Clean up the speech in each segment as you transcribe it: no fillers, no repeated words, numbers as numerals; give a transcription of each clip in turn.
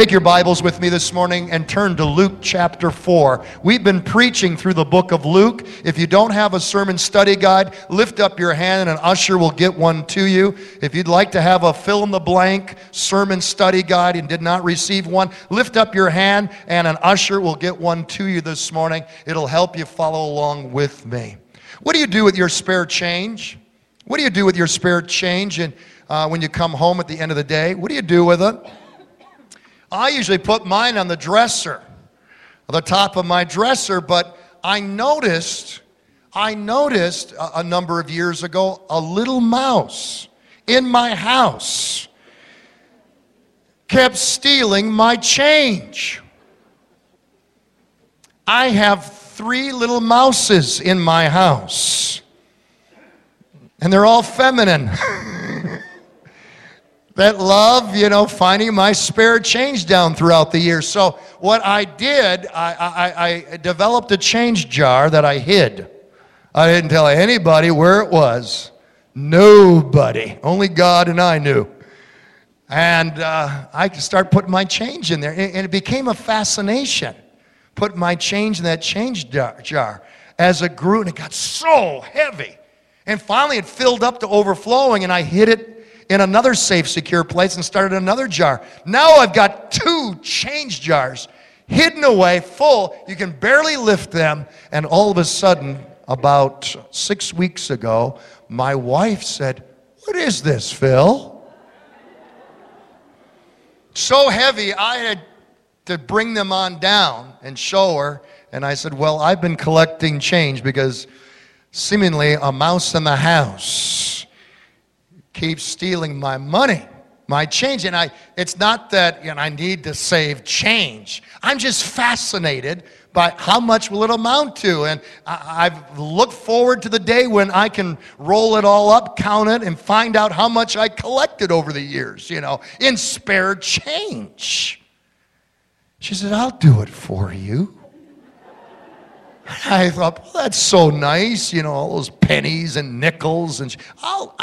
Take your Bibles with me this morning and turn to Luke chapter 4. We've been preaching through the book of Luke. If you don't have a sermon study guide, lift up your hand and an usher will get one to you. If you'd like to have a fill-in-the-blank sermon study guide and did not receive one, lift up your hand and an usher will get one to you this morning. It'll help you follow along with me. What do you do with your spare change? What do you do with your spare change when you come home at the end of the day? What do you do with it? I usually put mine on the dresser, the top of my dresser, but I noticed a number of years ago a little mouse in my house kept stealing my change. I have 3 little mouses in my house, and they're all feminine. That love, you know, finding my spare change down throughout the year. So what I did, I developed a change jar that I hid. I didn't tell anybody where it was. Nobody. Only God and I knew. And I could start putting my change in there. And it became a fascination. Put my change in that change jar as it grew. And it got so heavy. And finally it filled up to overflowing, and I hid it in another safe, secure place and started another jar. Now I've got 2 change jars hidden away, full. You can barely lift them. And all of a sudden, about 6 weeks ago, my wife said, "What is this, Phil?" So heavy, I had to bring them on down and show her. And I said, "Well, I've been collecting change because seemingly a mouse in the house keeps stealing my money, my change." And it's not that, you know, I need to save change. I'm just fascinated by how much will it amount to. And I've looked forward to the day when I can roll it all up, count it, and find out how much I collected over the years, you know, in spare change. She said, "I'll do it for you." I thought, well, that's so nice, you know, all those pennies and nickels, and I'll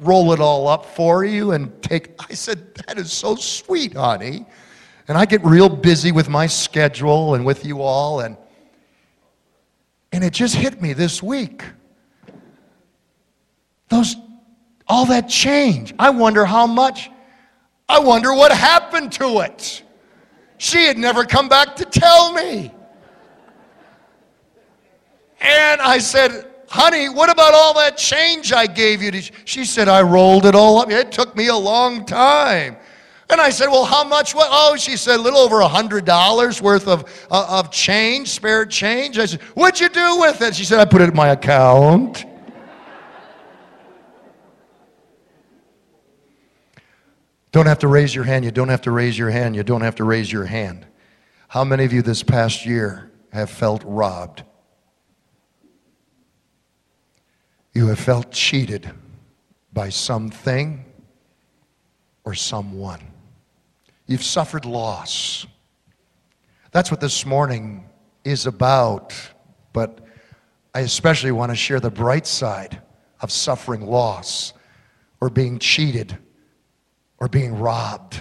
roll it all up for you and take. I said, "That is so sweet, honey." And I get real busy with my schedule and with you all, and it just hit me this week. All that change. I wonder how much. I wonder what happened to it. She had never come back to tell me. And I said, "Honey, what about all that change I gave you?" She said, "I rolled it all up. It took me a long time." And I said, "Well, how much? What?" Oh, she said, "A little over $100 worth of change, spare change." I said, "What'd you do with it?" She said, "I put it in my account." Don't have to raise your hand. You don't have to raise your hand. You don't have to raise your hand. How many of you this past year have felt robbed? You have felt cheated by something or someone. You've suffered loss. That's what this morning is about, but I especially want to share the bright side of suffering loss or being cheated or being robbed.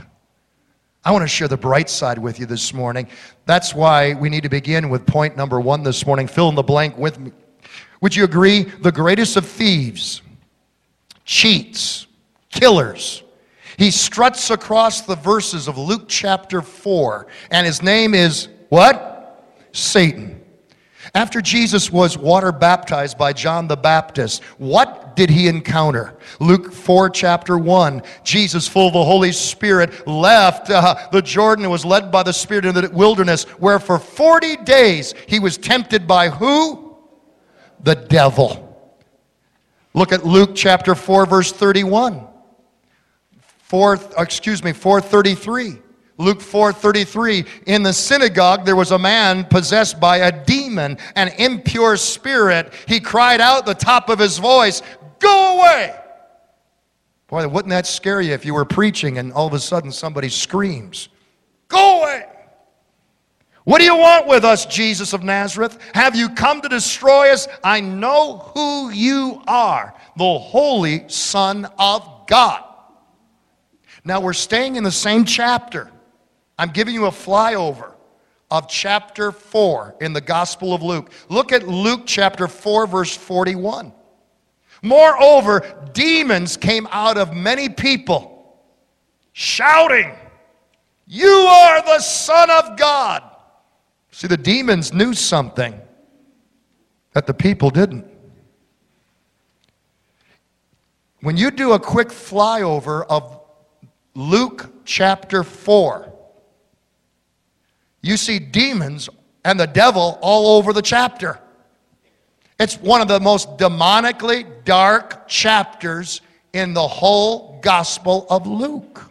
I want to share the bright side with you this morning. That's why we need to begin with point number 1 this morning. Fill in the blank with me. Would you agree? The greatest of thieves, cheats, killers. He struts across the verses of Luke chapter 4, and his name is what? Satan. After Jesus was water baptized by John the Baptist, what did he encounter? Luke 4 chapter 1, Jesus, full of the Holy Spirit, left the Jordan and was led by the Spirit into the wilderness, where for 40 days he was tempted by who? The devil. Look at Luke chapter 4 verse 31. 433. Luke 4:33. In the synagogue there was a man possessed by a demon, an impure spirit. He cried out at the top of his voice, "Go away!" Boy, wouldn't that scare you if you were preaching and all of a sudden somebody screams, "Go away! What do you want with us, Jesus of Nazareth? Have you come to destroy us? I know who you are, the Holy Son of God." Now we're staying in the same chapter. I'm giving you a flyover of chapter 4 in the Gospel of Luke. Look at Luke chapter 4, verse 41. Moreover, demons came out of many people, shouting, "You are the Son of God." See, the demons knew something that the people didn't. When you do a quick flyover of Luke chapter 4, you see demons and the devil all over the chapter. It's one of the most demonically dark chapters in the whole Gospel of Luke.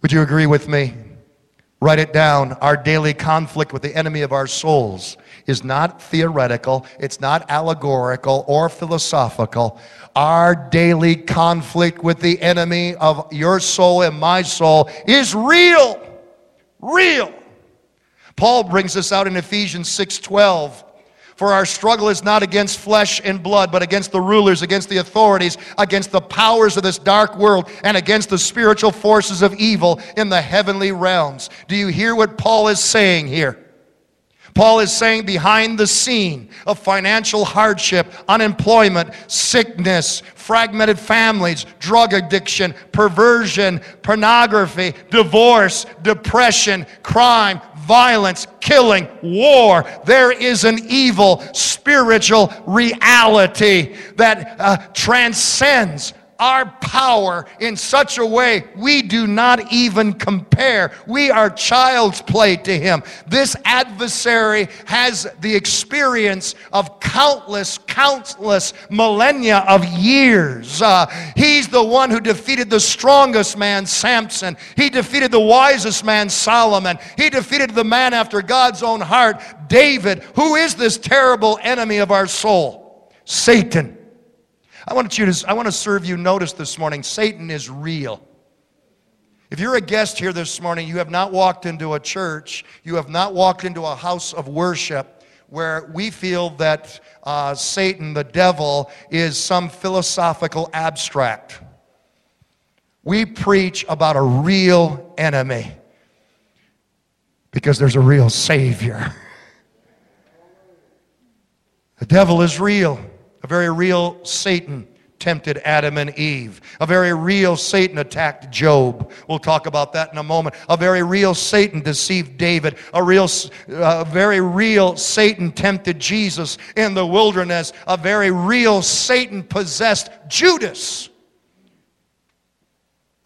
Would you agree with me? Write it down. Our daily conflict with the enemy of our souls is not theoretical. It's not allegorical or philosophical. Our daily conflict with the enemy of your soul and my soul is real. Real. Paul brings this out in Ephesians 6:12. For our struggle is not against flesh and blood, but against the rulers, against the authorities, against the powers of this dark world, and against the spiritual forces of evil in the heavenly realms. Do you hear what Paul is saying here? Paul is saying behind the scene of financial hardship, unemployment, sickness, fragmented families, drug addiction, perversion, pornography, divorce, depression, crime, violence, killing, war. There is an evil spiritual reality that transcends our power in such a way we do not even compare. We are child's play to him. This adversary has the experience of countless millennia of years. He's the one who defeated the strongest man, Samson. He defeated the wisest man, Solomon. He defeated the man after God's own heart, David. Who is this terrible enemy of our soul? Satan. I want to serve you notice this morning, Satan is real. If you're a guest here this morning, you have not walked into a church, you have not walked into a house of worship where we feel that Satan, the devil, is some philosophical abstract. We preach about a real enemy because there's a real Savior. The devil is real. A very real Satan tempted Adam and Eve. A very real Satan attacked Job. We'll talk about that in a moment. A very real Satan deceived David. A very real Satan tempted Jesus in the wilderness. A very real Satan possessed Judas,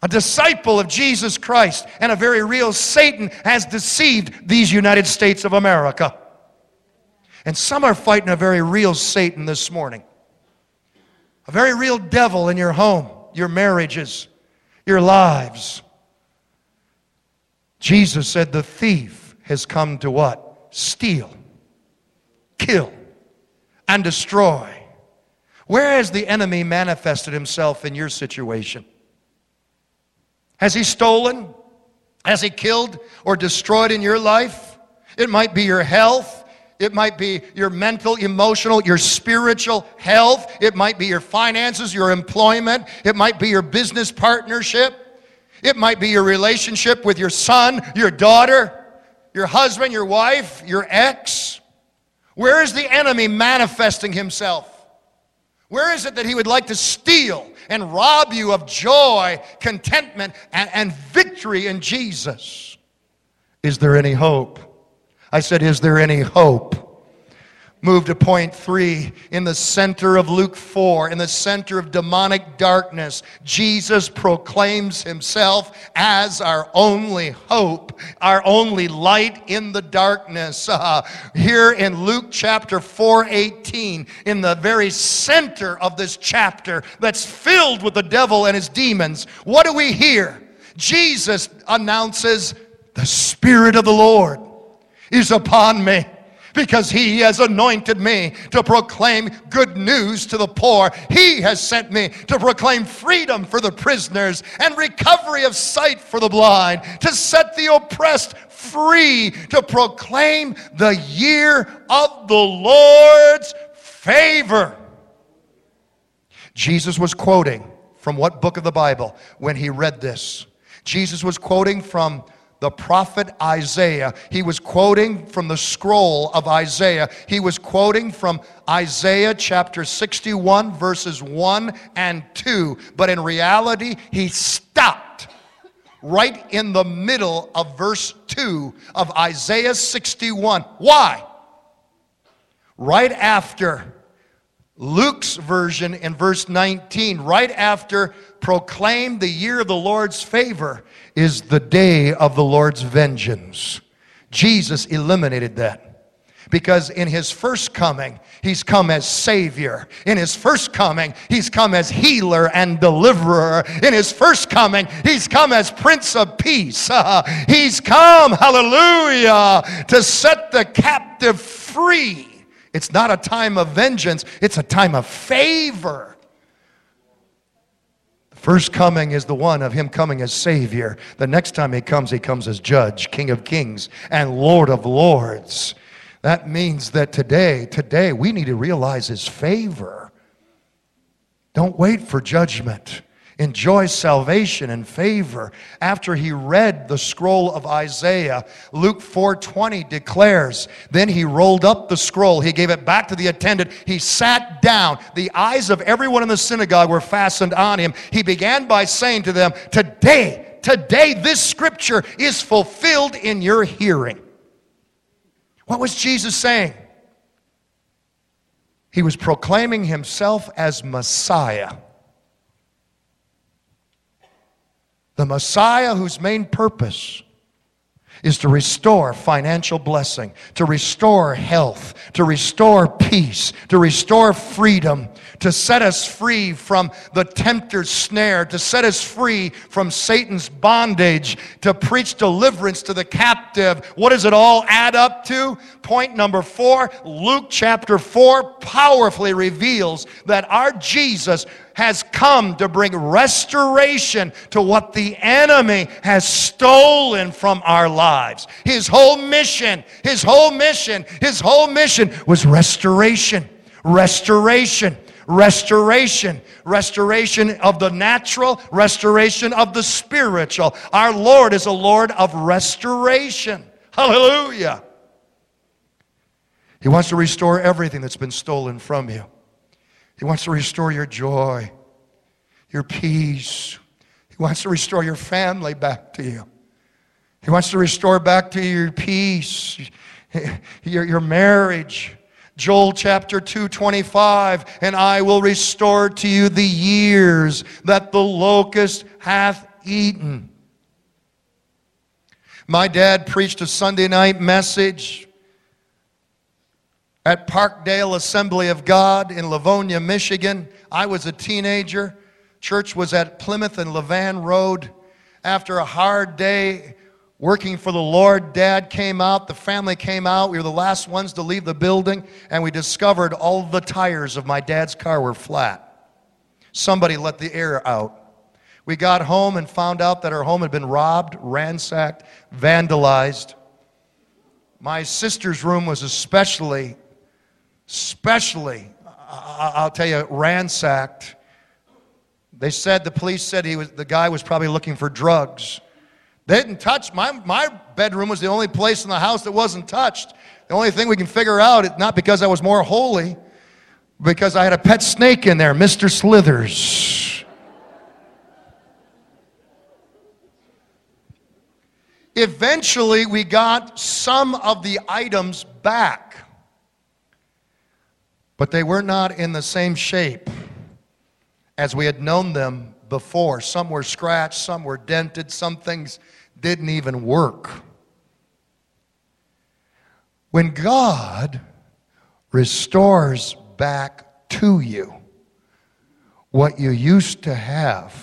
a disciple of Jesus Christ. And a very real Satan has deceived these United States of America. And some are fighting a very real Satan this morning. A very real devil in your home, your marriages, your lives. Jesus said the thief has come to what? Steal, kill, and destroy. Where has the enemy manifested himself in your situation? Has he stolen? Has he killed or destroyed in your life? It might be your health. It might be your mental, emotional, your spiritual health. It might be your finances, your employment. It might be your business partnership. It might be your relationship with your son, your daughter, your husband, your wife, your ex. Where is the enemy manifesting himself? Where is it that he would like to steal and rob you of joy, contentment, and victory in Jesus? Is there any hope? I said, is there any hope? Move to point 3. In the center of Luke 4, in the center of demonic darkness, Jesus proclaims himself as our only hope, our only light in the darkness. Here in Luke chapter 4:18, in the very center of this chapter that's filled with the devil and his demons, what do we hear? Jesus announces, "The Spirit of the Lord is upon me, because he has anointed me to proclaim good news to the poor. He has sent me to proclaim freedom for the prisoners and recovery of sight for the blind, to set the oppressed free, to proclaim the year of the Lord's favor." Jesus was quoting from what book of the Bible when he read this? Jesus was quoting from the prophet Isaiah. He was quoting from the scroll of Isaiah. He was quoting from Isaiah chapter 61, verses 1 and 2. But in reality, he stopped right in the middle of verse 2 of Isaiah 61. Why? Right after Luke's version in verse 19, right after proclaim the year of the Lord's favor is the day of the Lord's vengeance. Jesus eliminated that. Because in his first coming, he's come as Savior. In his first coming, he's come as healer and deliverer. In his first coming, he's come as Prince of Peace. He's come, hallelujah, to set the captive free. It's not a time of vengeance, it's a time of favor. The first coming is the one of him coming as Savior. The next time he comes as Judge, King of Kings, and Lord of Lords. That means that today, we need to realize his favor. Don't wait for judgment. Enjoy salvation and favor. After he read the scroll of Isaiah, Luke 4:20 declares, then he rolled up the scroll. He gave it back to the attendant. He sat down. The eyes of everyone in the synagogue were fastened on him. He began by saying to them, today this scripture is fulfilled in your hearing. What was Jesus saying? He was proclaiming himself as Messiah. The Messiah whose main purpose is to restore financial blessing, to restore health, to restore peace, to restore freedom, to set us free from the tempter's snare, to set us free from Satan's bondage, to preach deliverance to the captive. What does it all add up to? Point number 4, Luke chapter 4 powerfully reveals that our Jesus has come to bring restoration to what the enemy has stolen from our lives. His whole mission was restoration of the natural, restoration of the spiritual. Our Lord is a Lord of restoration. Hallelujah. He wants to restore everything that's been stolen from you. He wants to restore your joy, your peace. He wants to restore your family back to you. He wants to restore back to you your peace, your marriage. Joel chapter 2:25, and I will restore to you the years that the locust hath eaten. My dad preached a Sunday night message at Parkdale Assembly of God in Livonia, Michigan. I was a teenager. Church was at Plymouth and Levan Road. After a hard day working for the Lord, Dad came out. The family came out. We were the last ones to leave the building, and we discovered all the tires of my dad's car were flat. Somebody let the air out. We got home and found out that our home had been robbed, ransacked, vandalized. My sister's room was especially, I'll tell you, ransacked. The police said the guy was probably looking for drugs. They didn't touch. My bedroom was the only place in the house that wasn't touched. The only thing we can figure out, it's not because I was more holy, because I had a pet snake in there, Mr. Slithers. Eventually, we got some of the items back. But they were not in the same shape as we had known them before. Some were scratched, some were dented, some things didn't even work. When God restores back to you what you used to have,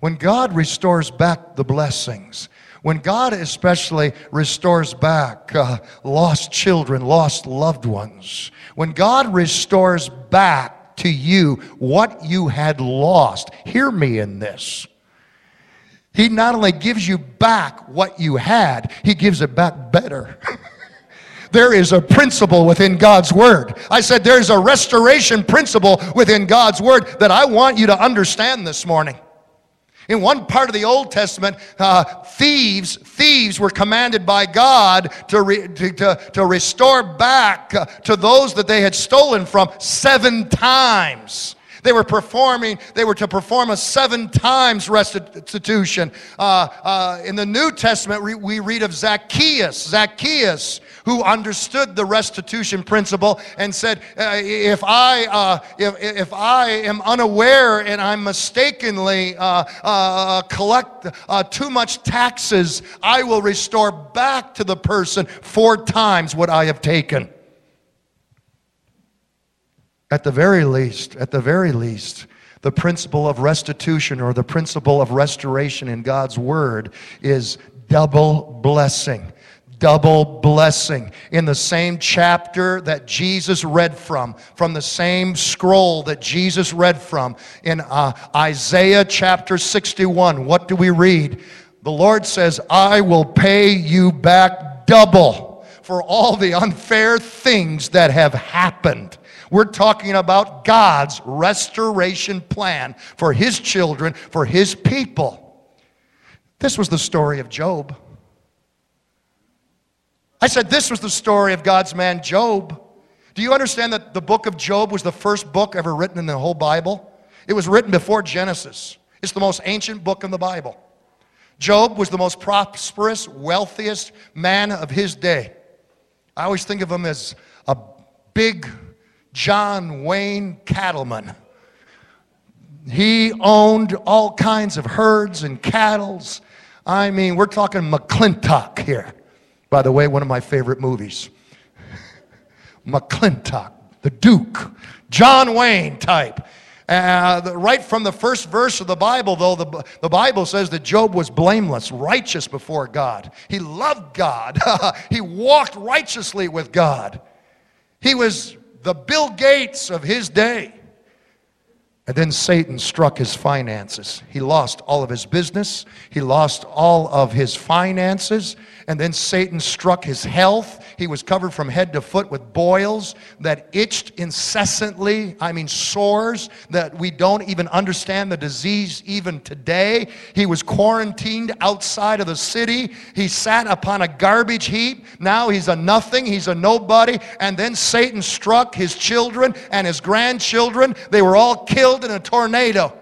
when God restores back the blessings, when God especially restores back lost children, lost loved ones, when God restores back to you what you had lost, hear me in this. He not only gives you back what you had, he gives it back better. There is a principle within God's Word. I said there is a restoration principle within God's Word that I want you to understand this morning. In one part of the Old Testament, thieves were commanded by God to restore back to those that they had stolen from 7 times. They were to perform a 7 times restitution. In the New Testament, we read of Zacchaeus, who understood the restitution principle and said, if I am unaware and I mistakenly collect too much taxes, I will restore back to the person 4 times what I have taken. At the very least, the principle of restitution or the principle of restoration in God's Word is double blessing. Double blessing. In the same chapter that Jesus read from the same scroll that Jesus read from, in Isaiah chapter 61, what do we read? The Lord says, I will pay you back double for all the unfair things that have happened. We're talking about God's restoration plan for His children, for His people. This was the story of Job. I said this was the story of God's man Job. Do you understand that the book of Job was the first book ever written in the whole Bible? It was written before Genesis. It's the most ancient book in the Bible. Job was the most prosperous, wealthiest man of his day. I always think of him as a big John Wayne cattleman. He owned all kinds of herds and cattles. I mean, we're talking McClintock here. By the way, one of my favorite movies. McClintock, the Duke, John Wayne type. Right from the first verse of the Bible, though, the Bible says that Job was blameless, righteous before God. He loved God. He walked righteously with God. He was the Bill Gates of his day. And then Satan struck his finances. He lost all of his business. He lost all of his finances. And then Satan struck his health. He was covered from head to foot with boils that itched incessantly. I mean, sores that we don't even understand the disease even today. He was quarantined outside of the city. He sat upon a garbage heap. Now he's a nothing. He's a nobody. And then Satan struck his children and his grandchildren. They were all killed in a tornado.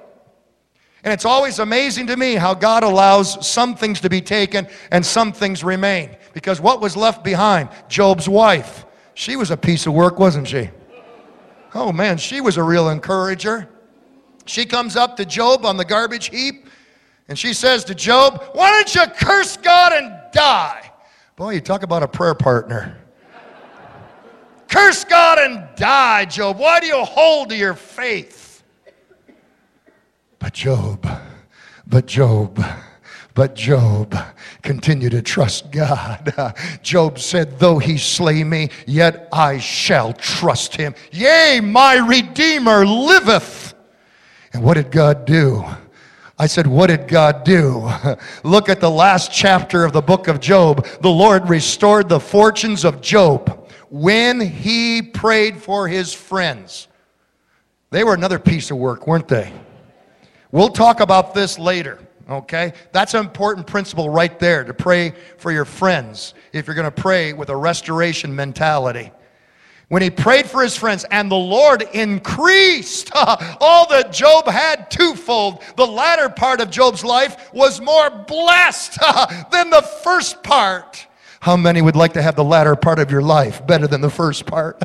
And it's always amazing to me how God allows some things to be taken and some things remain. Because what was left behind? Job's wife. She was a piece of work, wasn't she? Oh man, she was a real encourager. She comes up to Job on the garbage heap and she says to Job, why don't you curse God and die? Boy, you talk about a prayer partner. Curse God and die, Job. Why do you hold to your faith? But Job continued to trust God. Job said, though he slay me, yet I shall trust him. Yea, my Redeemer liveth. And what did God do? I said, what did God do? Look at the last chapter of the book of Job. The Lord restored the fortunes of Job when he prayed for his friends. They were another piece of work, weren't they? We'll talk about this later, okay? That's an important principle right there, to pray for your friends if you're going to pray with a restoration mentality. When he prayed for his friends, and the Lord increased all that Job had twofold. The latter part of Job's life was more blessed than the first part. How many would like to have the latter part of your life better than the first part?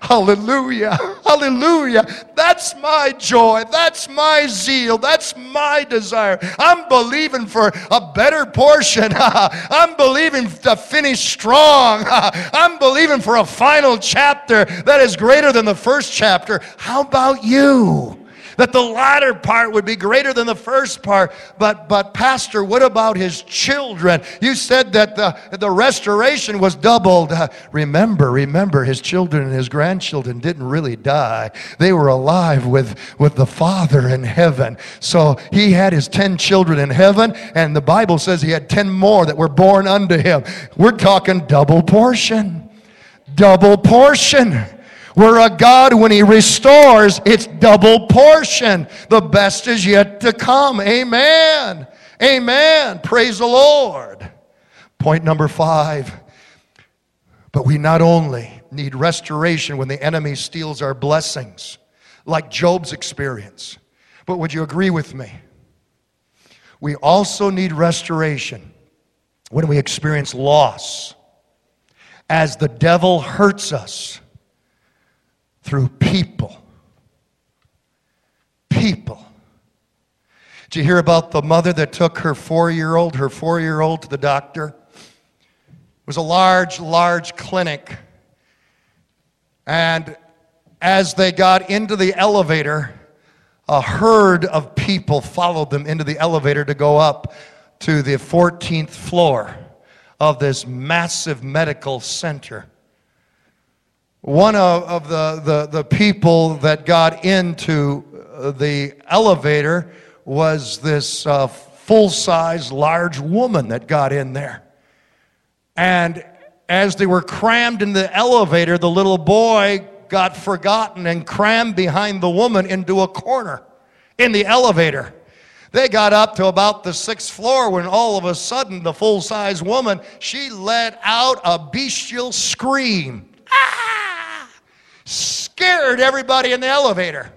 Hallelujah, hallelujah. That's my joy. That's my zeal. That's my desire. I'm believing for a better portion. I'm believing to finish strong. I'm believing for a final chapter that is greater than the first chapter. How about you? That the latter part would be greater than the first part. But Pastor, what about his children? You said that the restoration was doubled. Remember, his children and his grandchildren didn't really die. They were alive with the Father in heaven. So he had his 10 children in heaven, and the Bible says he had 10 more that were born unto him. We're talking double portion. Double portion. We're a God, when He restores, it's double portion. The best is yet to come. Amen. Amen. Praise the Lord. Point number 5. But we not only need restoration when the enemy steals our blessings, like Job's experience, but would you agree with me? We also need restoration when we experience loss, as the devil hurts us through people. People. Did you hear about the mother that took her four-year-old to the doctor? It was a large clinic. And as they got into the elevator, a herd of people followed them into the elevator to go up to the 14th floor of this massive medical center. One of the people that got into the elevator was this full-size, large woman that got in there. And as they were crammed in the elevator, the little boy got forgotten and crammed behind the woman into a corner in the elevator. They got up to about the 6th floor when all of a sudden the full-size woman, she let out a bestial scream. Ah! Scared everybody in the elevator.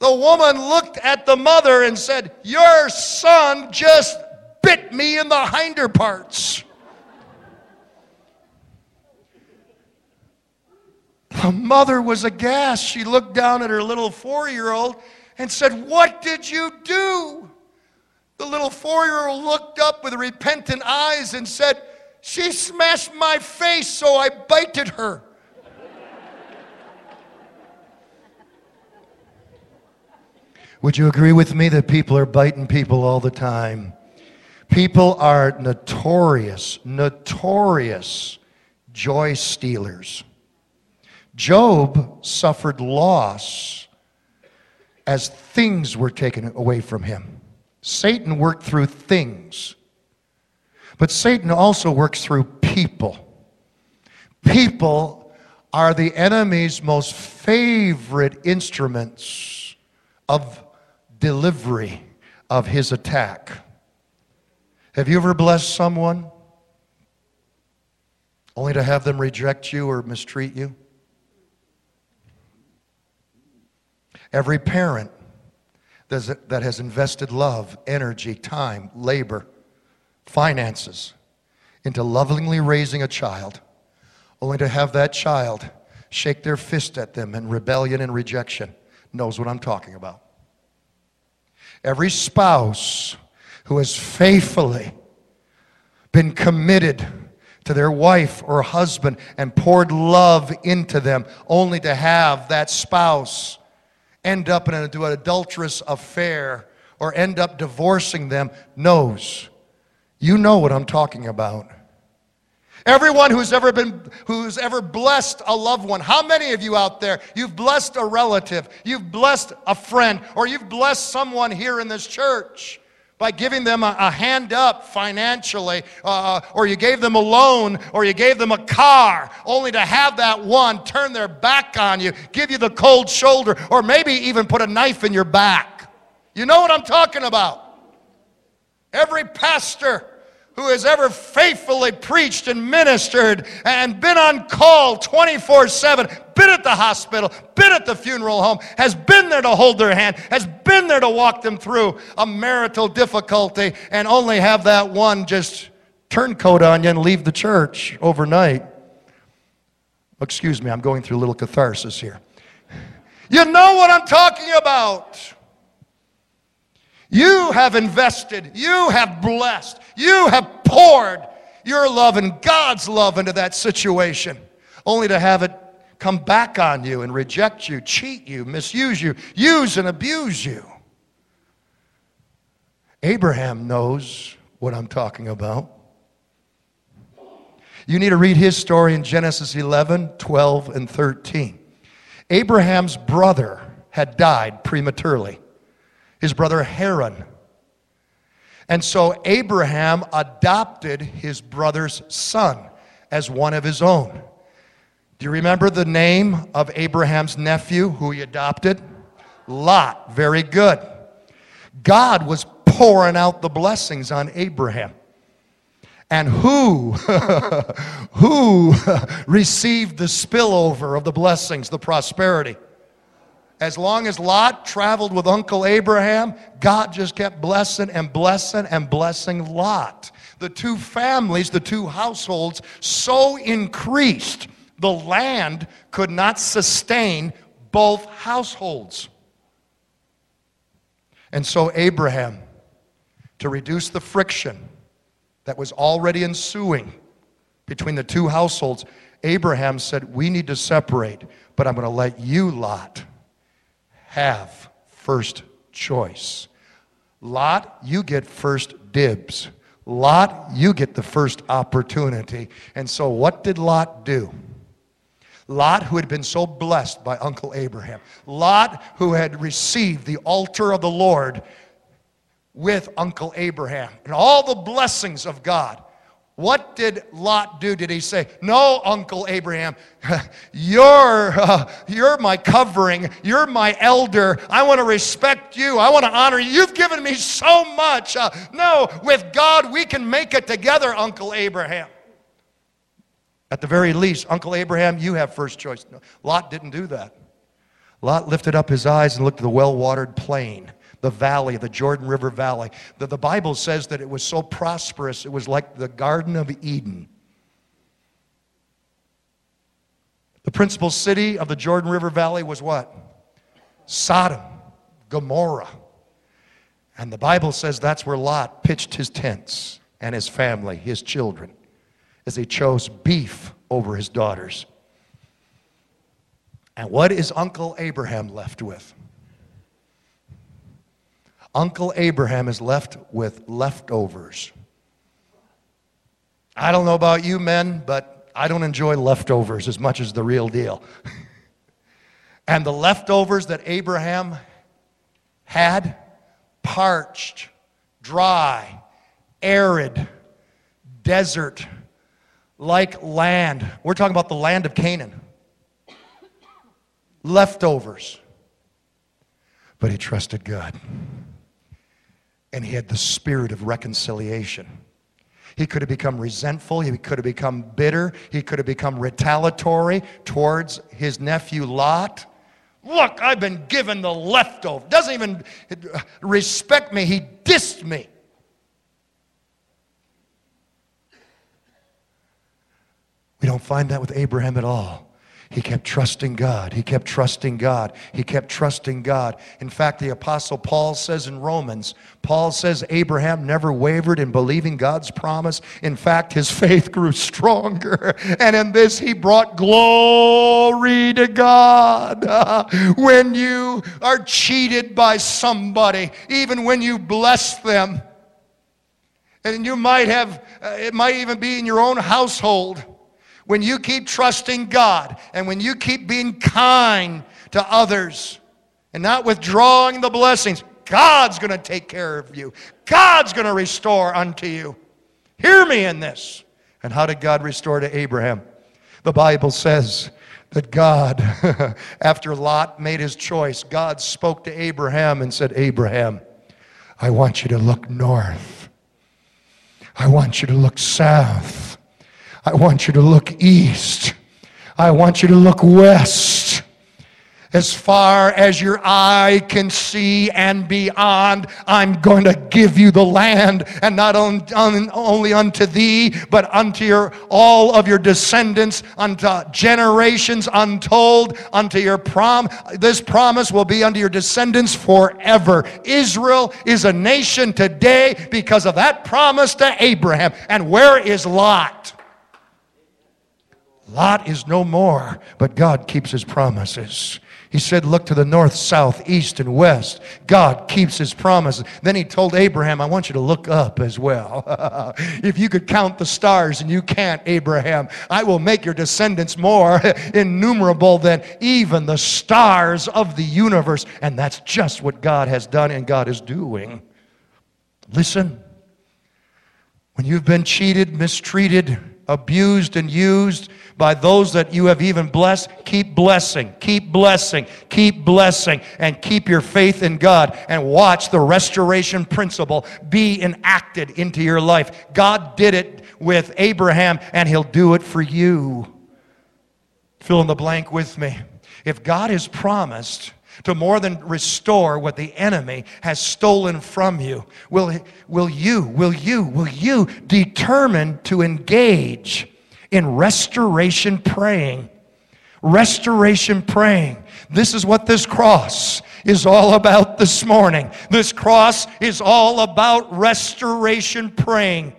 The woman looked at the mother and said, "Your son just bit me in the hinder parts." The mother was aghast. She looked down at her little 4-year-old and said, "What did you do?" The little 4-year-old looked up with repentant eyes and said, "She smashed my face, so I bited her." Would you agree with me that people are biting people all the time? People are notorious joy stealers. Job suffered loss as things were taken away from him. Satan worked through things. But Satan also works through people. People are the enemy's most favorite instruments of delivery of his attack. Have you ever blessed someone only to have them reject you or mistreat you? Every parent that has invested love, energy, time, labor, finances into lovingly raising a child, only to have that child shake their fist at them in rebellion and rejection, knows what I'm talking about. Every spouse who has faithfully been committed to their wife or husband and poured love into them, only to have that spouse end up into an adulterous affair or end up divorcing them, knows. You know what I'm talking about. Everyone who's ever blessed a loved one, how many of you out there, you've blessed a relative, you've blessed a friend, or you've blessed someone here in this church by giving them a hand up financially, or you gave them a loan, or you gave them a car, only to have that one turn their back on you, give you the cold shoulder, or maybe even put a knife in your back. You know what I'm talking about. Every pastor who has ever faithfully preached and ministered and been on call 24/7, been at the hospital, been at the funeral home, has been there to hold their hand, has been there to walk them through a marital difficulty, and only have that one just turncoat on you and leave the church overnight. Excuse me, I'm going through a little catharsis here. You know what I'm talking about. You have invested, you have blessed, you have poured your love and God's love into that situation, only to have it come back on you and reject you, cheat you, misuse you, use and abuse you. Abraham knows what I'm talking about. You need to read his story in Genesis 11, 12, and 13. Abraham's brother had died prematurely. His brother Haran. And so Abraham adopted his brother's son as one of his own. Do you remember the name of Abraham's nephew who he adopted? Lot. Very good. God was pouring out the blessings on Abraham. And who received the spillover of the blessings, the prosperity? As long as Lot traveled with Uncle Abraham, God just kept blessing and blessing and blessing Lot. The two families, the two households, so increased, the land could not sustain both households. And so Abraham, to reduce the friction that was already ensuing between the two households, Abraham said, we need to separate, but I'm going to let you, Lot, have first choice. Lot, you get first dibs. Lot, you get the first opportunity. And so what did Lot do? Lot, who had been so blessed by Uncle Abraham, Lot, who had received the altar of the Lord with Uncle Abraham and all the blessings of God, what did Lot do? Did he say, no, Uncle Abraham, you're my covering, you're my elder, I want to respect you, I want to honor you, you've given me so much. No, with God we can make it together, Uncle Abraham. At the very least, Uncle Abraham, you have first choice. No, Lot didn't do that. Lot lifted up his eyes and looked at the well-watered plain, the valley, the Jordan River Valley. The Bible says that it was so prosperous, it was like the Garden of Eden. The principal city of the Jordan River Valley was what? Sodom, Gomorrah. And the Bible says that's where Lot pitched his tents and his family, his children, as he chose beef over his daughters. And what is Uncle Abraham left with? Uncle Abraham is left with leftovers. I don't know about you men, but I don't enjoy leftovers as much as the real deal. And the leftovers that Abraham had, parched, dry, arid, desert, like land. We're talking about the land of Canaan. Leftovers. But he trusted God. And he had the spirit of reconciliation. He could have become resentful. He could have become bitter. He could have become retaliatory towards his nephew Lot. Look, I've been given the leftover. Doesn't even respect me. He dissed me. We don't find that with Abraham at all. He kept trusting God. He kept trusting God. He kept trusting God. In fact, the Apostle Paul says in Romans, Paul says Abraham never wavered in believing God's promise. In fact, his faith grew stronger. And in this, he brought glory to God. When you are cheated by somebody, even when you bless them, and you might have, it might even be in your own household, when you keep trusting God and when you keep being kind to others and not withdrawing the blessings, God's going to take care of you. God's going to restore unto you. Hear me in this. And how did God restore to Abraham? The Bible says that God, after Lot made his choice, God spoke to Abraham and said, Abraham, I want you to look north. I want you to look south. I want you to look east. I want you to look west. As far as your eye can see and beyond, I'm going to give you the land, and not only unto thee, but unto all of your descendants, unto generations untold, unto your this promise will be unto your descendants forever. Israel is a nation today because of that promise to Abraham. And where is Lot? Lot is no more, but God keeps his promises. He said, look to the north, south, east, and west. God keeps his promises. Then he told Abraham, I want you to look up as well. If you could count the stars, and you can't, Abraham, I will make your descendants more innumerable than even the stars of the universe. And that's just what God has done and God is doing. Listen, when you've been cheated, mistreated, abused and used by those that you have even blessed, keep blessing, keep blessing, keep blessing, and keep your faith in God, and watch the restoration principle be enacted into your life. God did it with Abraham, and He'll do it for you. Fill in the blank with me. If God has promised to more than restore what the enemy has stolen from you, will you determine to engage in restoration praying? Restoration praying. This is what this cross is all about this morning. This cross is all about restoration praying.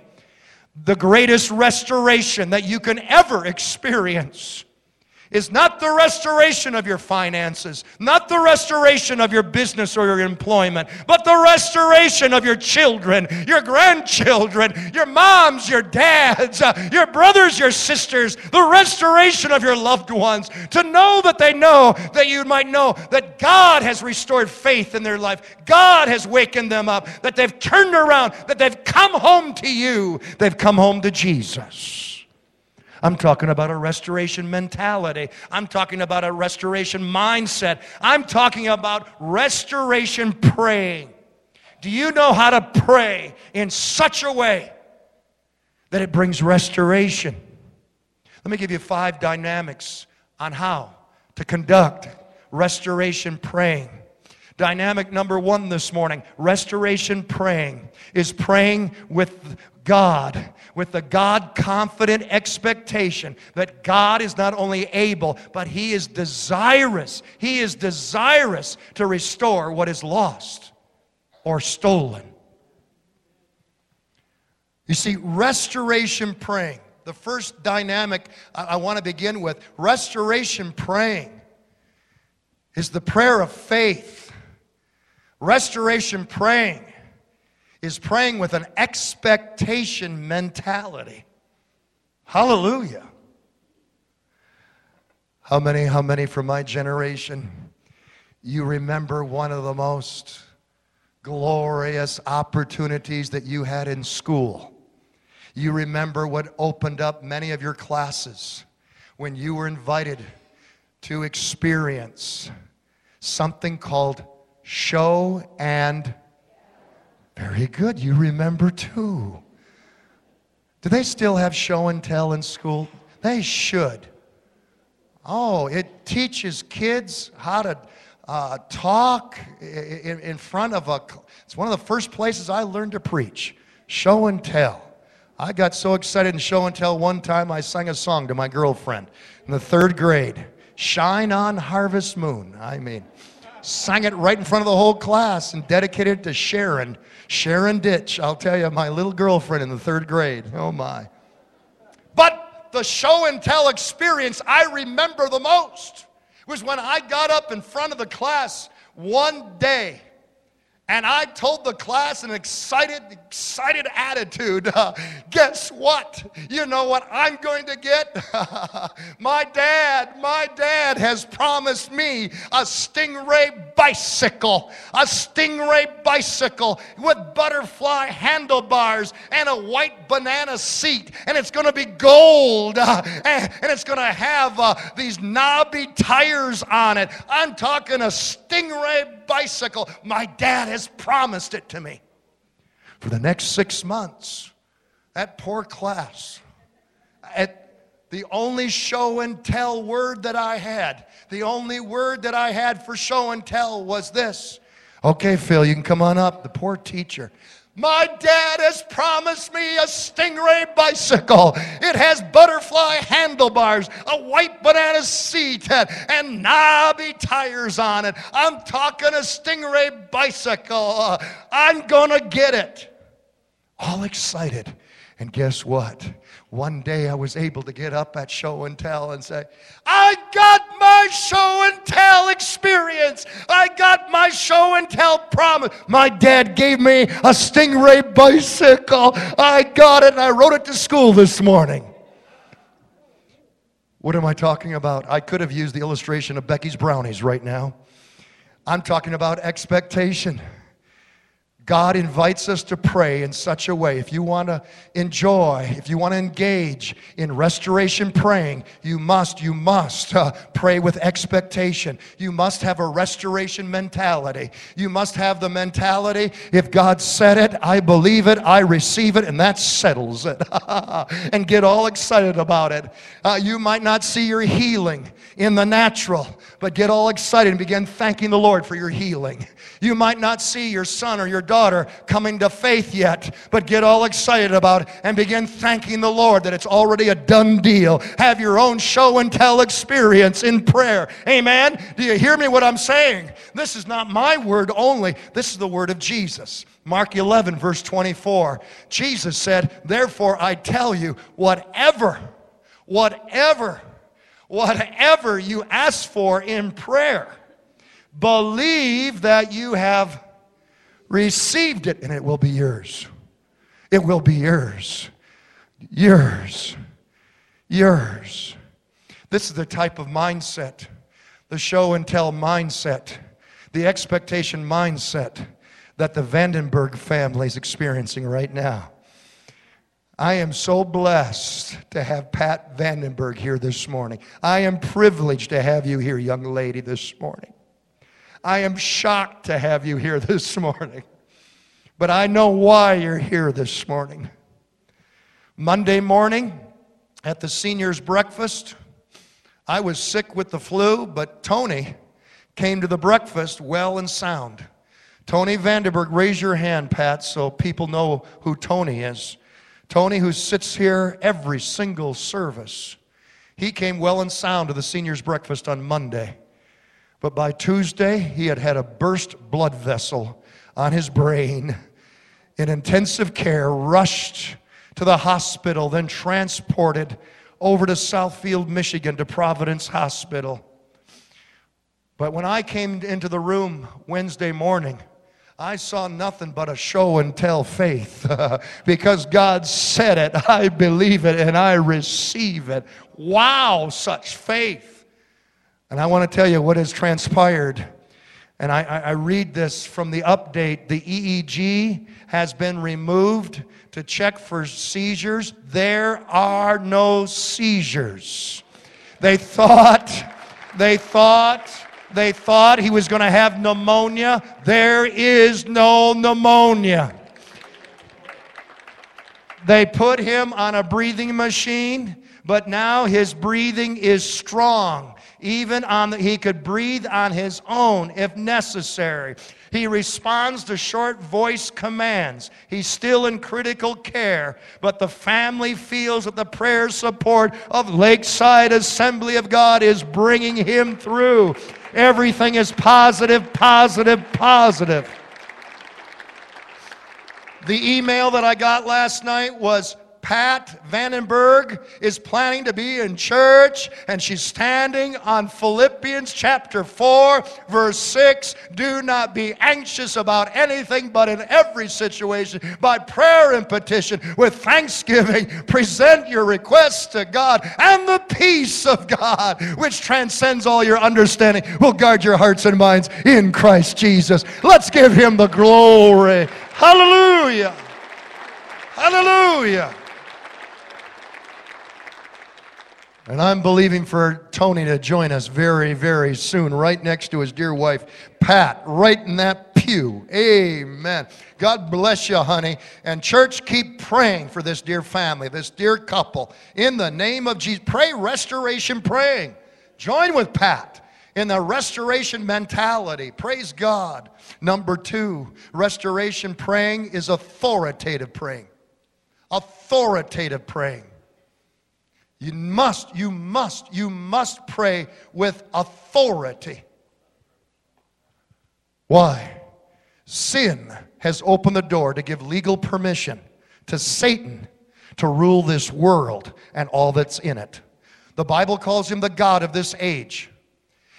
The greatest restoration that you can ever experience is not the restoration of your finances, not the restoration of your business or your employment, but the restoration of your children, your grandchildren, your moms, your dads, your brothers, your sisters, the restoration of your loved ones, to know that they know that you might know that God has restored faith in their life. God has wakened them up, that they've turned around, that they've come home to you. They've come home to Jesus. I'm talking about a restoration mentality. I'm talking about a restoration mindset. I'm talking about restoration praying. Do you know how to pray in such a way that it brings restoration? Let me give you 5 dynamics on how to conduct restoration praying. Dynamic number 1 this morning, restoration praying, is praying with God, with the God-confident expectation that God is not only able, but He is desirous to restore what is lost or stolen. You see, restoration praying, the first dynamic I want to begin with, restoration praying is the prayer of faith. Restoration praying is praying with an expectation mentality. Hallelujah. How many from my generation, you remember one of the most glorious opportunities that you had in school? You remember what opened up many of your classes when you were invited to experience something called show and very good. You remember too. Do they still have show and tell in school? They should. Oh, it teaches kids how to talk in front of a. It's one of the first places I learned to preach. Show and tell. I got so excited in show and tell one time I sang a song to my girlfriend in the 3rd grade. Shine on Harvest Moon. I mean, sang it right in front of the whole class and dedicated it to Sharon Ditch. I'll tell you, my little girlfriend in the 3rd grade. Oh my. But the show and tell experience I remember the most was when I got up in front of the class one day and I told the class in an excited attitude, guess what? You know what I'm going to get? My dad has promised me a Stingray bicycle with butterfly handlebars and a white banana seat, and it's going to be gold, and it's going to have these knobby tires on it. I'm talking a Stingray bicycle. My dad has promised it to me. For the next 6 months, that poor class, the only show and tell word that I had, the only word that I had for show and tell was this. Okay, Phil, you can come on up. The poor teacher. My dad has promised me a Stingray bicycle. It has butterfly handlebars, a white banana seat, and knobby tires on it. I'm talking a Stingray bicycle. I'm going to get it. All excited. And guess what? One day I was able to get up at show and tell and say, I got my show and tell experience. I got my show and tell promise. My dad gave me a Stingray bicycle. I got it, and I rode it to school this morning. What am I talking about? I could have used the illustration of Becky's brownies right now. I'm talking about expectation. God invites us to pray in such a way. If you want to enjoy, if you want to engage in restoration praying, you must pray with expectation. You must have a restoration mentality. You must have the mentality, if God said it, I believe it, I receive it, and that settles it. And get all excited about it. You might not see your healing in the natural, but get all excited and begin thanking the Lord for your healing. You might not see your son or your daughter coming to faith yet, but get all excited about it and begin thanking the Lord that it's already a done deal. Have your own show and tell experience in prayer. Amen? Do you hear me what I'm saying? This is not my word only. This is the word of Jesus. Mark 11, verse 24. Jesus said, therefore I tell you, whatever you ask for in prayer, believe that you have received it, and it will be yours. It will be yours. Yours. Yours. This is the type of mindset, the show and tell mindset, the expectation mindset that the Vandenberg family is experiencing right now. I am so blessed to have Pat Vandenberg here this morning. I am privileged to have you here, young lady, this morning. I am shocked to have you here this morning, but I know why you're here this morning. Monday morning at the seniors' breakfast, I was sick with the flu, but Tony came to the breakfast well and sound. Tony Vandenberg, raise your hand, Pat, so people know who Tony is. Tony, who sits here every single service, he came well and sound to the seniors' breakfast on Monday. But by Tuesday, he had a burst blood vessel on his brain. In intensive care, rushed to the hospital, then transported over to Southfield, Michigan, to Providence Hospital. But when I came into the room Wednesday morning, I saw nothing but a show and tell faith. Because God said it, I believe it, and I receive it. Wow, such faith. And I want to tell you what has transpired. And I read this from the update. The EEG has been removed to check for seizures. There are no seizures. They thought he was going to have pneumonia. There is no pneumonia. They put him on a breathing machine, but now his breathing is strong. Even he could breathe on his own if necessary. He responds to short voice commands. He's still in critical care, but the family feels that the prayer support of Lakeside Assembly of God is bringing him through. Everything is positive, positive, positive. The email that I got last night was, Pat Vandenberg is planning to be in church, and she's standing on Philippians chapter 4, verse 6. Do not be anxious about anything, but in every situation, by prayer and petition, with thanksgiving, present your requests to God, and the peace of God, which transcends all your understanding, will guard your hearts and minds in Christ Jesus. Let's give him the glory. Hallelujah. Hallelujah. And I'm believing for Tony to join us very, very soon, right next to his dear wife, Pat, right in that pew. Amen. God bless you, honey. And church, keep praying for this dear family, this dear couple. In the name of Jesus, pray restoration praying. Join with Pat in the restoration mentality. Praise God. Number 2, restoration praying is authoritative praying. Authoritative praying. You must pray with authority. Why? Sin has opened the door to give legal permission to Satan to rule this world and all that's in it. The Bible calls him the god of this age.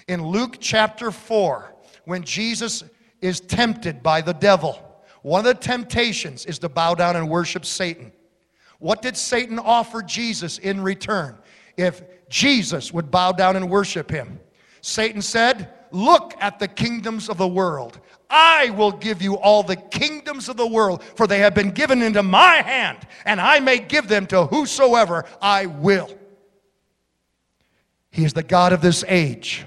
In Luke chapter 4, when Jesus is tempted by the devil, one of the temptations is to bow down and worship Satan. What did Satan offer Jesus in return if Jesus would bow down and worship him? Satan said, look at the kingdoms of the world. I will give you all the kingdoms of the world, for they have been given into my hand, and I may give them to whosoever I will. He is the God of this age.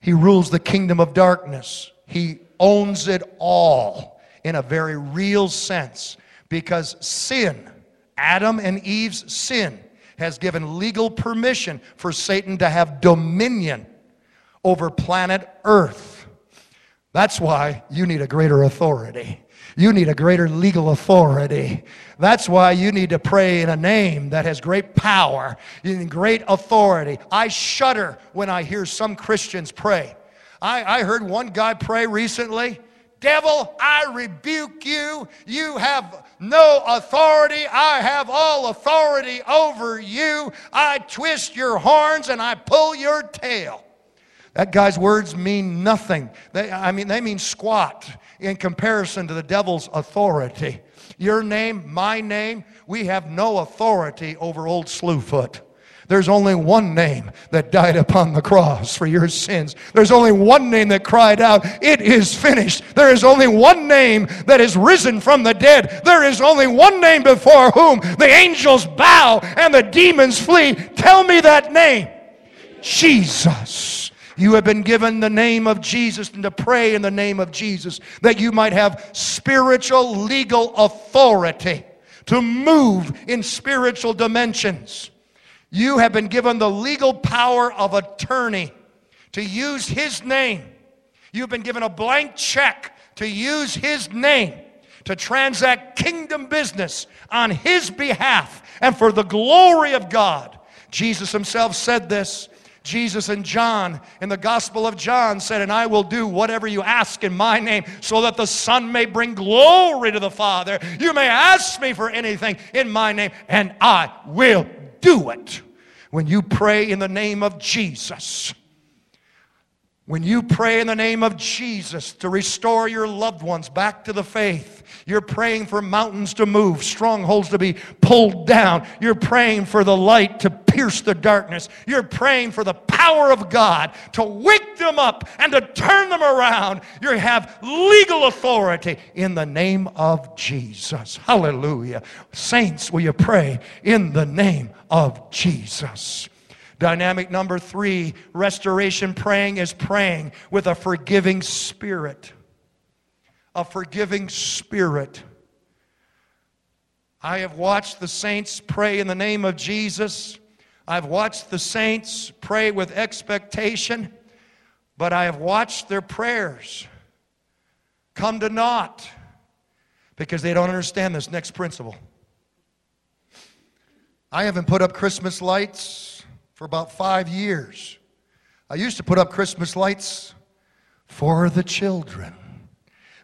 He rules the kingdom of darkness. He owns it all in a very real sense, because sin, Adam and Eve's sin, has given legal permission for Satan to have dominion over planet Earth. That's why you need a greater authority. You need a greater legal authority. That's why you need to pray in a name that has great power and great authority. I shudder when I hear some Christians pray. I heard one guy pray recently, devil, I rebuke you. You have no authority. I have all authority over you. I twist your horns and I pull your tail. That guy's words mean nothing. They mean squat in comparison to the devil's authority. Your name, my name, we have no authority over old Slewfoot. There's only one name that died upon the cross for your sins. There's only one name that cried out, it is finished. There is only one name that is risen from the dead. There is only one name before whom the angels bow and the demons flee. Tell me that name. Jesus. You have been given the name of Jesus, and to pray in the name of Jesus, that you might have spiritual legal authority to move in spiritual dimensions. You have been given the legal power of attorney to use his name. You've been given a blank check to use his name to transact kingdom business on his behalf and for the glory of God. Jesus himself said this. Jesus and John in the Gospel of John said, and I will do whatever you ask in my name, so that the Son may bring glory to the Father. You may ask me for anything in my name, and I will do it. When you pray in the name of Jesus, when you pray in the name of Jesus to restore your loved ones back to the faith, you're praying for mountains to move, strongholds to be pulled down. You're praying for the light to pierce the darkness. You're praying for the power of God to wake them up and to turn them around. You have legal authority in the name of Jesus. Hallelujah. Saints, will you pray in the name of Jesus? Dynamic number 3, restoration praying is praying with a forgiving spirit. A forgiving spirit. I have watched the saints pray in the name of Jesus. I've watched the saints pray with expectation, but I have watched their prayers come to naught because they don't understand this next principle. I haven't put up Christmas lights for about 5 years. I used to put up Christmas lights for the children.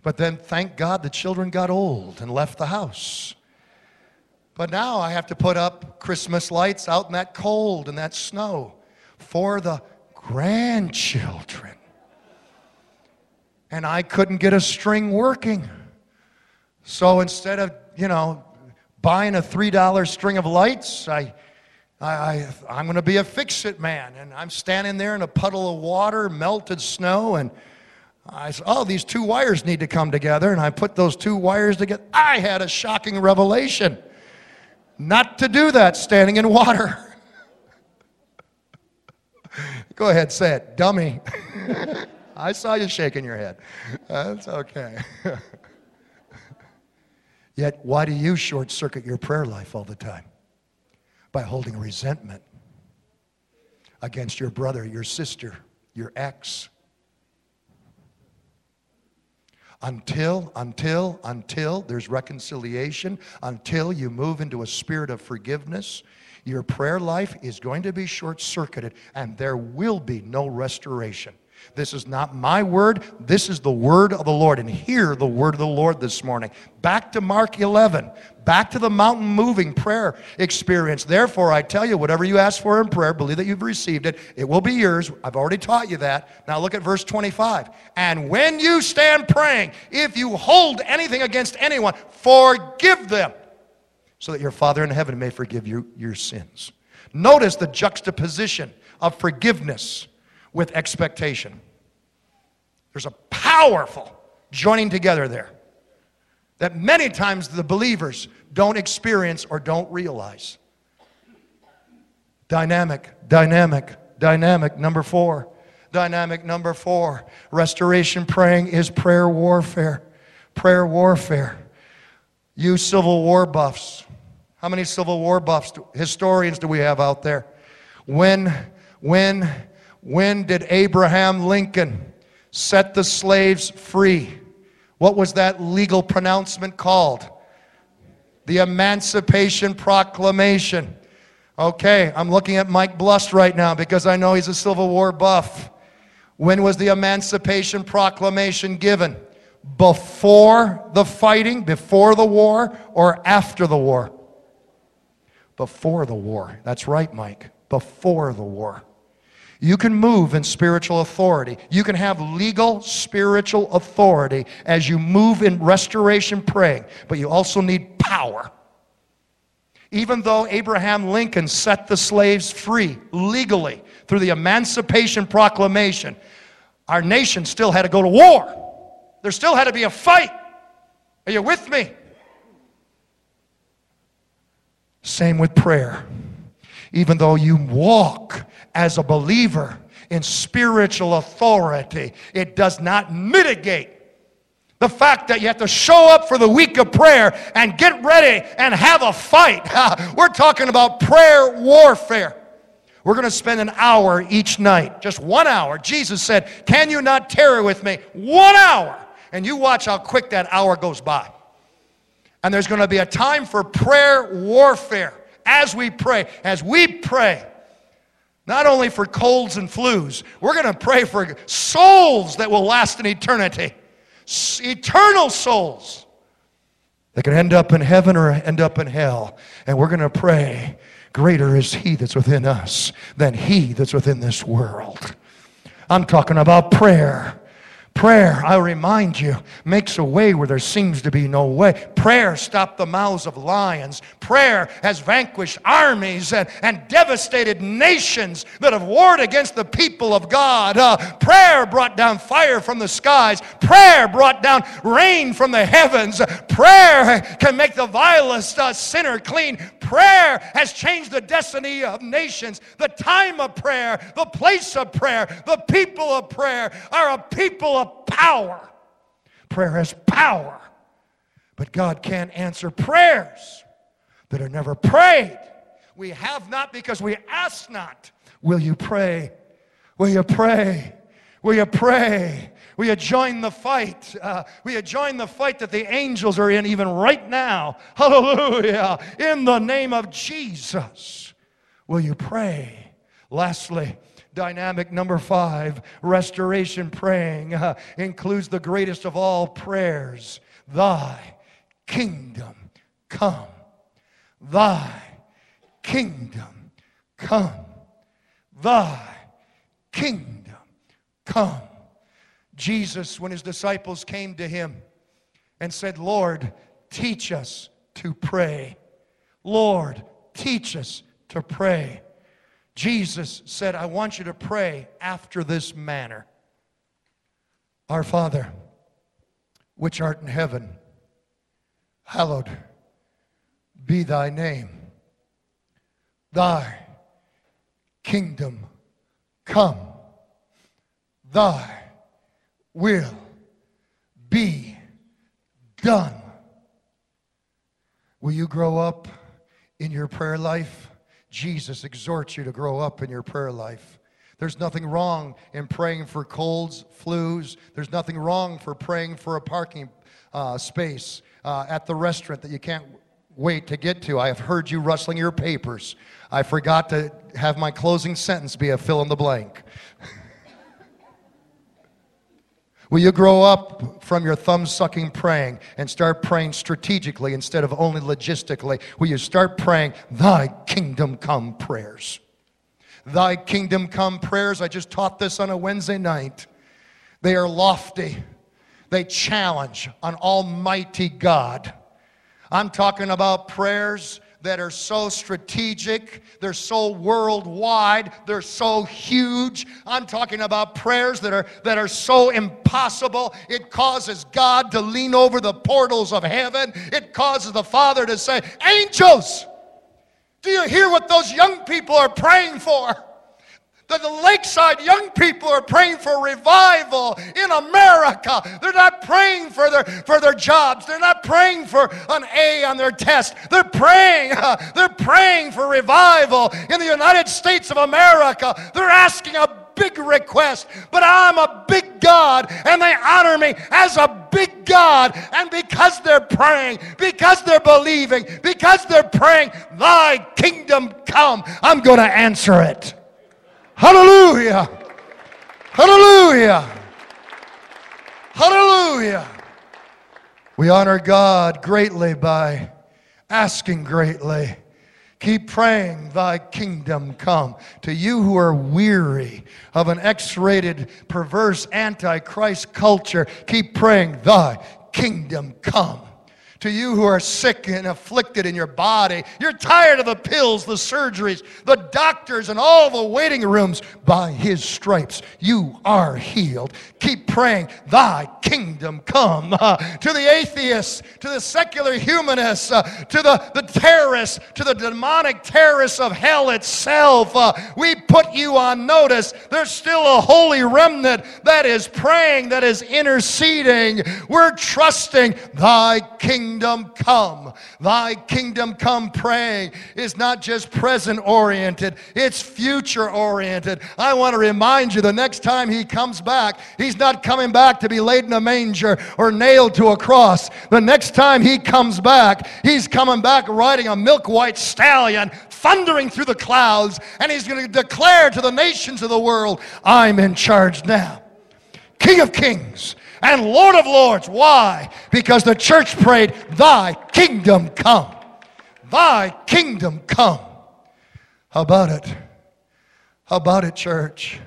But then, thank God, the children got old and left the house. But now I have to put up Christmas lights out in that cold and that snow for the grandchildren. And I couldn't get a string working. So instead of, buying a $3 string of lights, I'm going to be a fix-it man. And I'm standing there in a puddle of water, melted snow, and I said, oh, these two wires need to come together. And I put those two wires together. I had a shocking revelation not to do that standing in water. Go ahead, say it, dummy. I saw you shaking your head. That's okay. Yet, why do you short-circuit your prayer life all the time? By holding resentment against your brother, your sister, your ex. Until there's reconciliation, until you move into a spirit of forgiveness, your prayer life is going to be short-circuited, and there will be no restoration. This is not my word. This is the word of the Lord. And hear the word of the Lord this morning. Back to Mark 11. Back to the mountain moving prayer experience. Therefore, I tell you, whatever you ask for in prayer, believe that you've received it. It will be yours. I've already taught you that. Now look at verse 25. And when you stand praying, if you hold anything against anyone, forgive them, so that your Father in heaven may forgive you your sins. Notice the juxtaposition of forgiveness with expectation. There's a powerful joining together there that many times the believers don't experience or don't realize. Dynamic number four. Dynamic number four. Restoration praying is prayer warfare. Prayer warfare. You Civil War buffs. How many Civil War buffs, historians, do we have out there? When did Abraham Lincoln set the slaves free? What was that legal pronouncement called? The Emancipation Proclamation. Okay, I'm looking at Mike Blust right now because I know he's a Civil War buff. When was the Emancipation Proclamation given? Before the fighting, before the war, or after the war? Before the war. That's right, Mike. Before the war. You can move in spiritual authority. You can have legal spiritual authority as you move in restoration praying, but you also need power. Even though Abraham Lincoln set the slaves free legally through the Emancipation Proclamation, our nation still had to go to war. There still had to be a fight. Are you with me? Same with prayer. Even though you walk as a believer in spiritual authority, it does not mitigate the fact that you have to show up for the week of prayer and get ready and have a fight. We're talking about prayer warfare. We're going to spend an hour each night, just 1 hour. Jesus said, "Can you not tarry with me 1 hour?" And you watch how quick that hour goes by. And there's going to be a time for prayer warfare. As we pray, not only for colds and flus, we're going to pray for souls that will last in eternity. Eternal souls that can end up in heaven or end up in hell. And we're going to pray, greater is he that's within us than he that's within this world. I'm talking about prayer. Prayer, I remind you, makes a way where there seems to be no way. Prayer stopped the mouths of lions. Prayer has vanquished armies and devastated nations that have warred against the people of God. Prayer brought down fire from the skies. Prayer brought down rain from the heavens. Prayer can make the vilest sinner clean. Prayer has changed the destiny of nations. The time of prayer, the place of prayer, the people of prayer are a people of power. Prayer has power. But God can't answer prayers that are never prayed. We have not because we ask not. Will you pray? Will you pray? Will you pray? Will you join the fight? Will you join the fight that the angels are in even right now? Hallelujah. In the name of Jesus. Will you pray? Lastly, dynamic number five, restoration praying includes the greatest of all prayers. Thy kingdom come. Thy kingdom come. Thy kingdom come. Jesus, when his disciples came to him and said, "Lord, teach us to pray. Lord, teach us to pray." Jesus said, "I want you to pray after this manner. Our Father, which art in heaven, hallowed be thy name. Thy kingdom come. Thy will be done." Will you grow up in your prayer life? Jesus exhorts you to grow up in your prayer life. There's nothing wrong in praying for colds, flus. There's nothing wrong for praying for a parking space at the restaurant that you can't wait to get to. I have heard you rustling your papers. I forgot to have my closing sentence be a fill in the blank. Will you grow up from your thumb-sucking praying and start praying strategically instead of only logistically? Will you start praying thy kingdom come prayers? Thy kingdom come prayers, I just taught this on a Wednesday night. They are lofty. They challenge an almighty God. I'm talking about prayers that are so strategic, they're so worldwide, they're so huge. I'm talking about prayers that are so impossible. It causes God to lean over the portals of heaven. It causes the Father to say, "Angels, do you hear what those young people are praying for? That the Lakeside young people are praying for revival in America. They're not praying for their jobs. They're not praying for an A on their test. They're praying for revival in the United States of America. They're asking a big request, but I'm a big God, and they honor me as a big God. And because they're praying, because they're believing, because they're praying, thy kingdom come, I'm going to answer it." Hallelujah! Hallelujah! Hallelujah! We honor God greatly by asking greatly. Keep praying, thy kingdom come. To you who are weary of an X-rated, perverse, anti-Christ culture, keep praying, thy kingdom come. To you who are sick and afflicted in your body, you're tired of the pills, the surgeries, the doctors, and all the waiting rooms. By his stripes, you are healed. Keep praying, thy kingdom come. To the atheists, to the secular humanists, to the terrorists, to the demonic terrorists of hell itself, we put you on notice. There's still a holy remnant that is praying, that is interceding. We're trusting thy kingdom. Kingdom come. Thy kingdom come praying is not just present oriented, it's future oriented. I want to remind you, the next time he comes back, he's not coming back to be laid in a manger or nailed to a cross. The next time he comes back, he's coming back riding a milk white stallion, thundering through the clouds, and he's going to declare to the nations of the world, "I'm in charge now. King of kings and Lord of lords." Why? Because the church prayed, thy kingdom come. Thy kingdom come. How about it? How about it, church?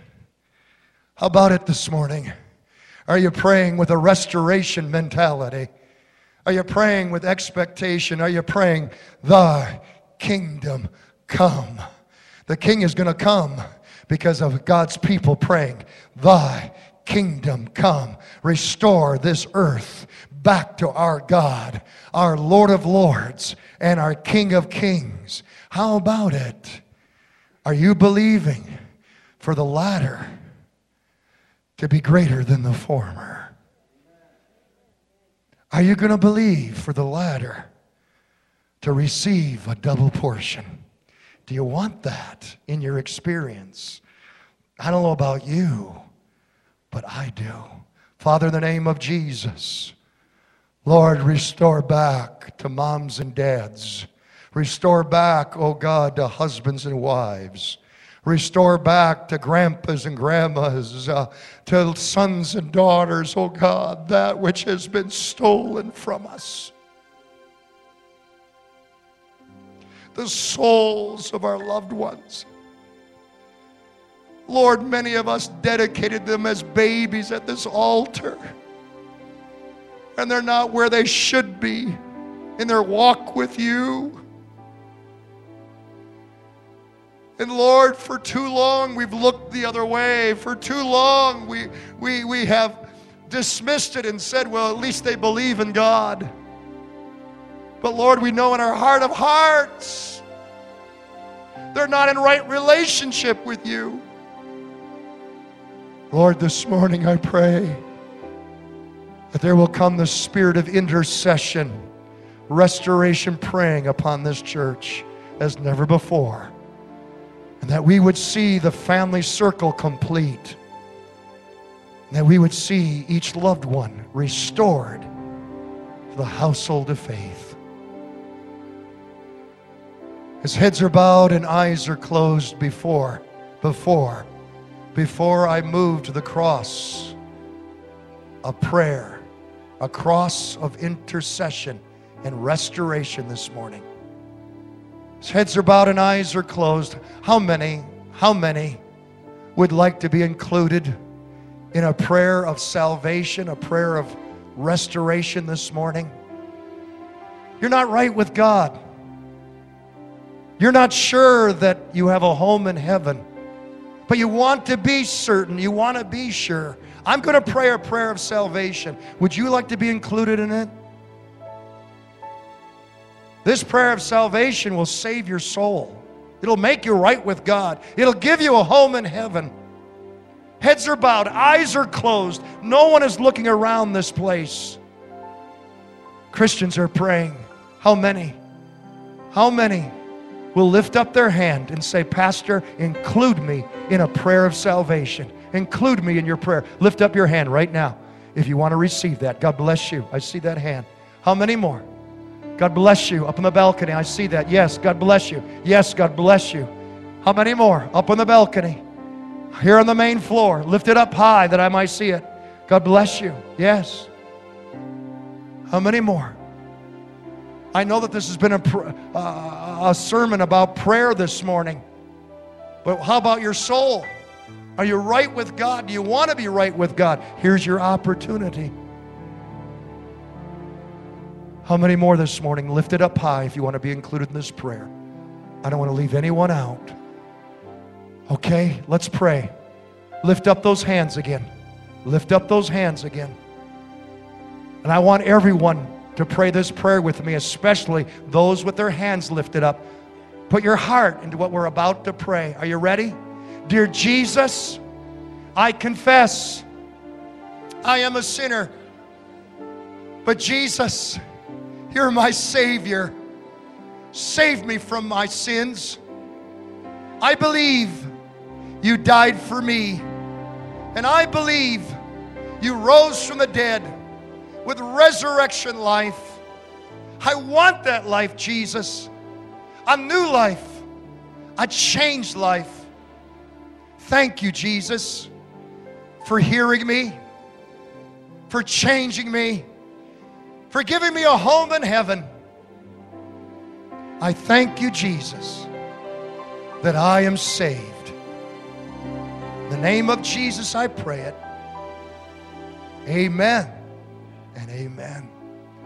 How about it this morning? Are you praying with a restoration mentality? Are you praying with expectation? Are you praying, thy kingdom come? The king is going to come because of God's people praying, thy kingdom come. Restore this earth back to our God, our Lord of lords, and our King of kings. How about it? Are you believing for the latter to be greater than the former? Are you going to believe for the latter to receive a double portion? Do you want that in your experience? I don't know about you, but I do. Father, in the name of Jesus, Lord, restore back to moms and dads. Restore back, oh God, to husbands and wives. Restore back to grandpas and grandmas, to sons and daughters, oh God, that which has been stolen from us. The souls of our loved ones. Lord, many of us dedicated them as babies at this altar, and they're not where they should be in their walk with you. And Lord, for too long we've looked the other way. For too long we have dismissed it and said, well, at least they believe in God. But Lord, we know in our heart of hearts they're not in right relationship with you. Lord, this morning I pray that there will come the spirit of intercession, restoration praying upon this church as never before, and that we would see the family circle complete, and that we would see each loved one restored to the household of faith. As heads are bowed and eyes are closed before I move to the cross of prayer, a cross of intercession and restoration this morning. As heads are bowed and eyes are closed, how many would like to be included in a prayer of salvation, a prayer of restoration this morning? You're not right with God. You're not sure that you have a home in heaven, but you want to be certain. You want to be sure. I'm going to pray a prayer of salvation. Would you like to be included in it? This prayer of salvation will save your soul. It'll make you right with God. It'll give you a home in heaven. Heads are bowed, eyes are closed. No one is looking around this place. Christians are praying. How many? How many will lift up their hand and say, Pastor, include me in a prayer of salvation. Include me in your prayer. Lift up your hand right now if you want to receive that. God bless you. I see that hand. How many more? God bless you. Up on the balcony, I see that. Yes, God bless you. Yes, God bless you. How many more? Up on the balcony. Here on the main floor. Lift it up high that I might see it. God bless you. Yes. How many more? I know that this has been a sermon about prayer this morning. But how about your soul? Are you right with God? Do you want to be right with God? Here's your opportunity. How many more this morning? Lift it up high if you want to be included in this prayer. I don't want to leave anyone out. Okay, let's pray. Lift up those hands again. Lift up those hands again. And I want everyone to pray this prayer with me, especially those with their hands lifted up. Put your heart into what we're about to pray. Are you ready? Dear Jesus, I confess I am a sinner, but Jesus, you're my Savior. Save me from my sins. I believe you died for me, and I believe you rose from the dead with resurrection life. I want that life, Jesus. A new life, a changed life. Thank you, Jesus, for hearing me, for changing me, for giving me a home in heaven. I thank you, Jesus, that I am saved. In the name of Jesus, I pray it. Amen and amen.